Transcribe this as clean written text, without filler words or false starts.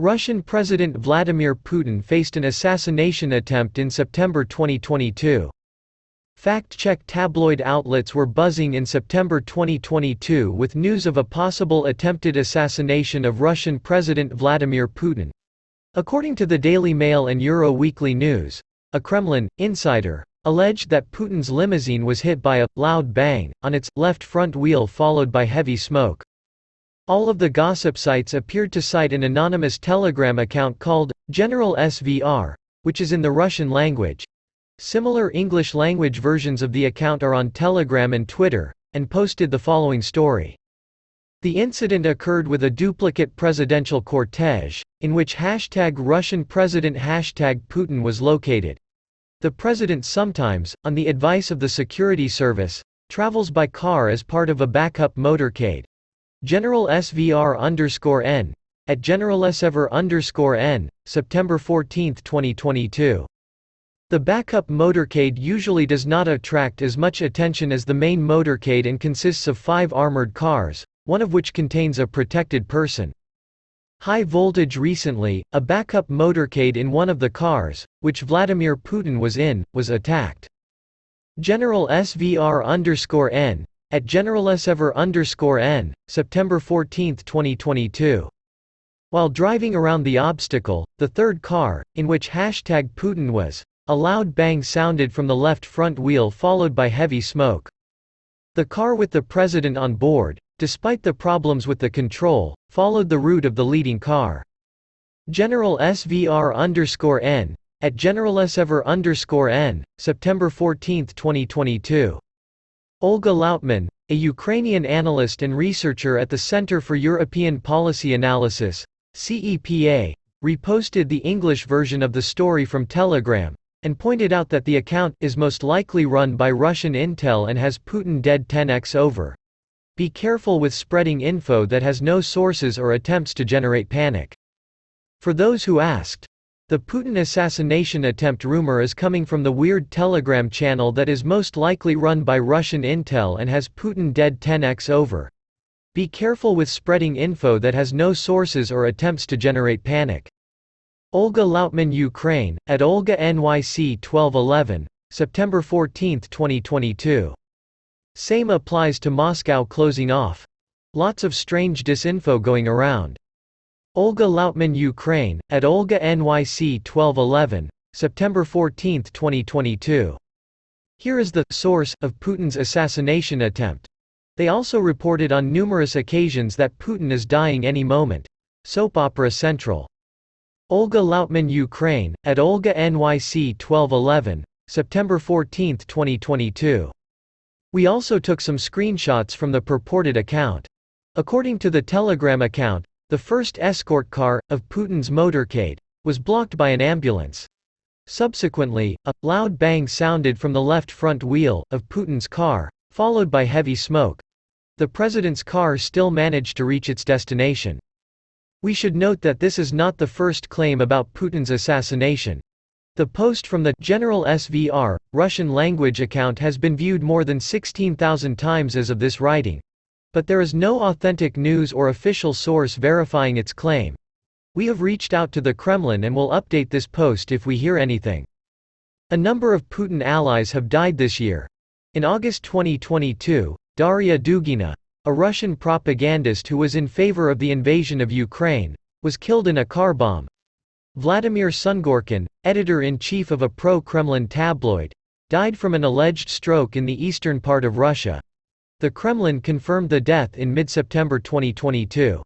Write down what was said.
Russian President Vladimir Putin faced an assassination attempt in September 2022. Fact-check tabloid outlets were buzzing in September 2022 with news of a possible attempted assassination of Russian President Vladimir Putin. According to the Daily Mail and Euro Weekly News, a Kremlin insider alleged that Putin's limousine was hit by a loud bang on its left front wheel followed by heavy smoke. All of the gossip sites appeared to cite an anonymous Telegram account called General SVR, which is in the Russian language. Similar English-language versions of the account are on Telegram and Twitter, and posted the following story. The incident occurred with a duplicate presidential cortege, in which #RussianPresident #Putin was located. The president sometimes, on the advice of the security service, travels by car as part of a backup motorcade. General SVR_N, at @GeneralSVR_N, September 14, 2022. The backup motorcade usually does not attract as much attention as the main motorcade and consists of 5 armored cars, one of which contains a protected person. High voltage. Recently, a backup motorcade in one of the cars, which Vladimir Putin was in, was attacked. General SVR_N, at @GeneralSVR_N, September 14, 2022. While driving around the obstacle, the third car, in which #Putin was, a loud bang sounded from the left front wheel followed by heavy smoke. The car with the president on board, despite the problems with the control, followed the route of the leading car. General SVR_N, at @GeneralSVR_N, September 14, 2022. Olga Lautman, a Ukrainian analyst and researcher at the Center for European Policy Analysis, CEPA, reposted the English version of the story from Telegram, and pointed out that the account is most likely run by Russian intel and has Putin dead 10x over. Be careful with spreading info that has no sources or attempts to generate panic. For those who asked, the Putin assassination attempt rumor is coming from the weird Telegram channel that is most likely run by Russian intel and has Putin dead 10x over. Be careful with spreading info that has no sources or attempts to generate panic. Olga Lautman, Ukraine, at @OlgaNYC1211, September 14, 2022. Same applies to Moscow closing off. Lots of strange disinfo going around. Olga Lautman, Ukraine, at @OlgaNYC1211, September 14, 2022. Here is the source of Putin's assassination attempt. They also reported on numerous occasions that Putin is dying any moment. Soap Opera Central. Olga Lautman, Ukraine, at @OlgaNYC1211, September 14, 2022. We also took some screenshots from the purported account. According to the Telegram account, the first escort car, of Putin's motorcade, was blocked by an ambulance. Subsequently, a loud bang sounded from the left front wheel, of Putin's car, followed by heavy smoke. The president's car still managed to reach its destination. We should note that this is not the first claim about Putin's assassination. The post from the General SVR Russian language account has been viewed more than 16,000 times as of this writing. But there is no authentic news or official source verifying its claim. We have reached out to the Kremlin and will update this post if we hear anything. A number of Putin allies have died this year. In August 2022, Daria Dugina, a Russian propagandist who was in favor of the invasion of Ukraine, was killed in a car bomb. Vladimir Sungorkin, editor-in-chief of a pro-Kremlin tabloid, died from an alleged stroke in the eastern part of Russia. The Kremlin confirmed the death in mid-September 2022.